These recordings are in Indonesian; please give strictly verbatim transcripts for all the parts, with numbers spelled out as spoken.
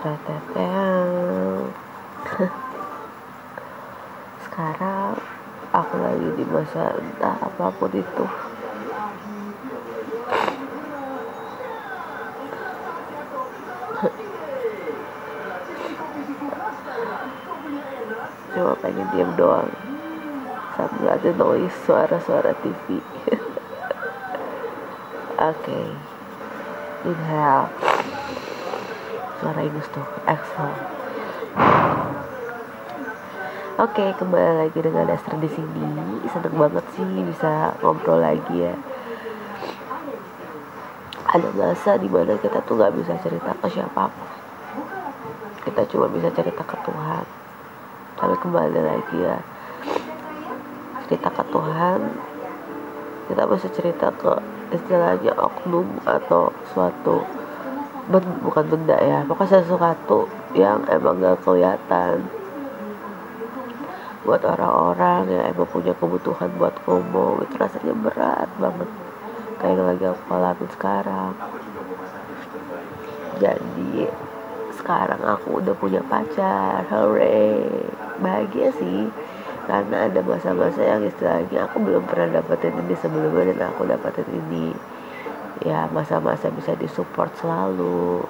treteteang. Sekarang aku lagi di masa entah apapun itu. Cuma pengen diam doang sambil ada noise suara-suara T V. Oke, inhale, suara ingus tuh, exhale. Oke, kembali lagi dengan Esther di sini. Seneng banget sih bisa ngobrol lagi ya. Ada masa dimana kita tuh nggak bisa cerita ke siapapun. Kita cuma bisa cerita ke Tuhan. Tapi kembali lagi ya, cerita ke Tuhan, kita bisa cerita ke istilahnya oknum atau suatu ben, bukan benda ya, pokoknya sesuatu yang emang gak kelihatan buat orang-orang yang emang punya kebutuhan buat ngomong. Itu rasanya berat banget, kayak yang lagi aku alamin sekarang. Jadi sekarang aku udah punya pacar, hooray, bahagia sih, karena ada masa-masa yang istilahnya aku belum pernah dapetin ini sebelumnya dan aku dapetin ini. Ya, masa-masa bisa disupport selalu,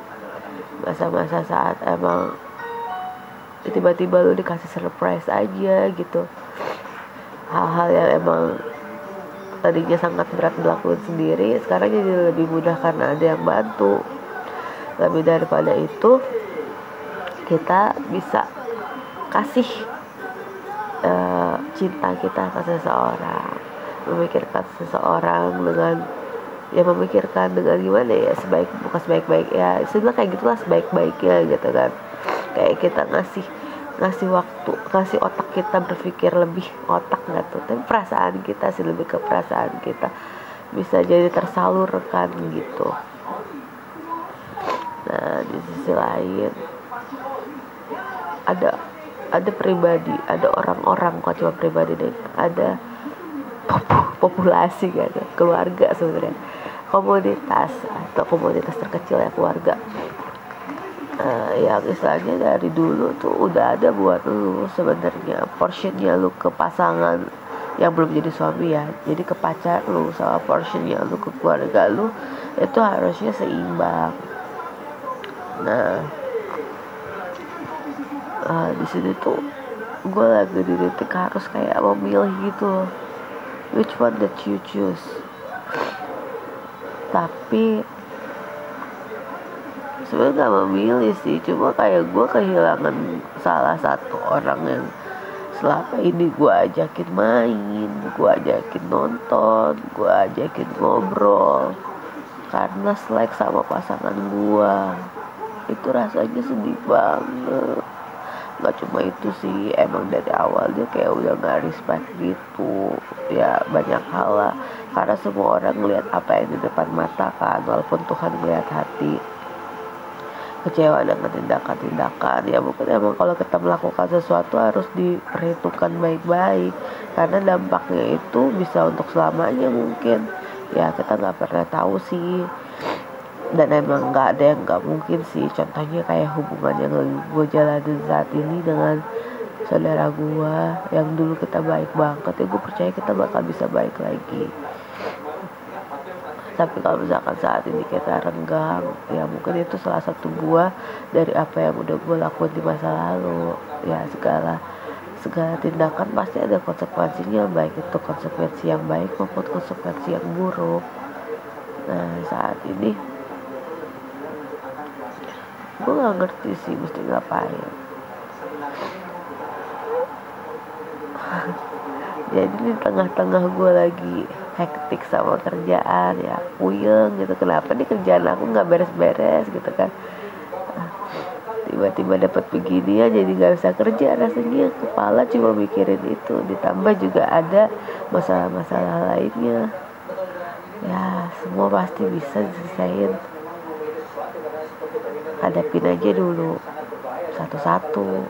masa-masa saat emang tiba-tiba lu dikasih surprise aja gitu, hal-hal yang emang tadinya sangat berat dilakukan sendiri sekarang jadi lebih mudah karena ada yang bantu. Lebih daripada itu, kita bisa kasih uh, cinta kita ke seseorang, memikirkan seseorang dengan, ya memikirkan dengan gimana ya, sebaik bukan sebaik-baik ya, sebenarnya kayak gitulah sebaik-baiknya gitu kan. Kayak kita ngasih ngasih waktu, ngasih otak kita berpikir lebih, otak nggak tuh, tapi perasaan kita sih, lebih ke perasaan kita bisa jadi tersalurkan gitu. Nah, di sisi lain ada ada pribadi, ada orang-orang, kok cuma pribadi deh, ada populasi kan, keluarga sebenarnya, komunitas atau komunitas terkecil ya keluarga, uh, yang istilahnya dari dulu tuh udah ada buat lu sebenarnya portionnya lu ke pasangan yang belum jadi suami ya, jadi ke pacar lu sama portionnya lu ke keluarga lu itu harusnya seimbang. Nah, uh, di sini tuh gue lagi di titik harus kayak memilih gitu, which one that you choose. Tapi sebenarnya gak memilih sih, cuma kayak gue kehilangan salah satu orang yang selama ini gue ajakin main, gue ajakin nonton, gue ajakin ngobrol, karena selek sama pasangan gue. Itu rasanya sedih banget. Gak cuma itu sih, emang dari awal dia kayak udah gak respect gitu. Ya banyak hal lah, karena semua orang ngeliat apa yang di depan mata kan, walaupun Tuhan ngeliat hati. Kecewa dengan tindakan-tindakan. Ya mungkin emang kalau kita melakukan sesuatu harus diperhitungkan baik-baik, karena dampaknya itu bisa untuk selamanya mungkin. Ya kita gak pernah tahu sih, dan emang nggak ada yang nggak mungkin sih. Contohnya kayak hubungan yang gue jalanin saat ini dengan saudara gue yang dulu kita baik banget ya, gue percaya kita bakal bisa baik lagi. Tapi kalau misalkan saat ini kita renggang, ya mungkin itu salah satu buah dari apa yang udah gue lakuin di masa lalu. Ya segala segala tindakan pasti ada konsekuensinya, baik itu konsekuensi yang baik maupun konsekuensi yang buruk. Nah saat ini gue gak ngerti sih mesti ngapain. Jadi di tengah-tengah gue lagi hektik sama kerjaan, ya puyeng gitu, kenapa nih kerjaan aku gak beres-beres gitu kan. Tiba-tiba dapat begini ya, jadi gak bisa kerja rasanya. Kepala cuma mikirin itu, ditambah juga ada masalah-masalah lainnya. Ya semua pasti bisa diselesain, hadapin aja dulu satu-satu.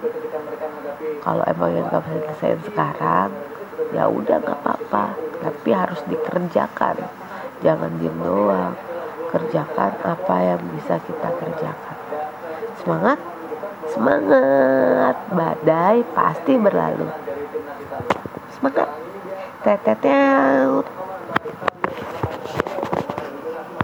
Kalau emang yang nggak bisa diselesaikan sekarang, ya udah nggak apa-apa. Tapi harus dikerjakan, jangan diem doang. Kerjakan apa yang bisa kita kerjakan. Semangat, semangat, badai pasti berlalu. Semangat. Tetetnya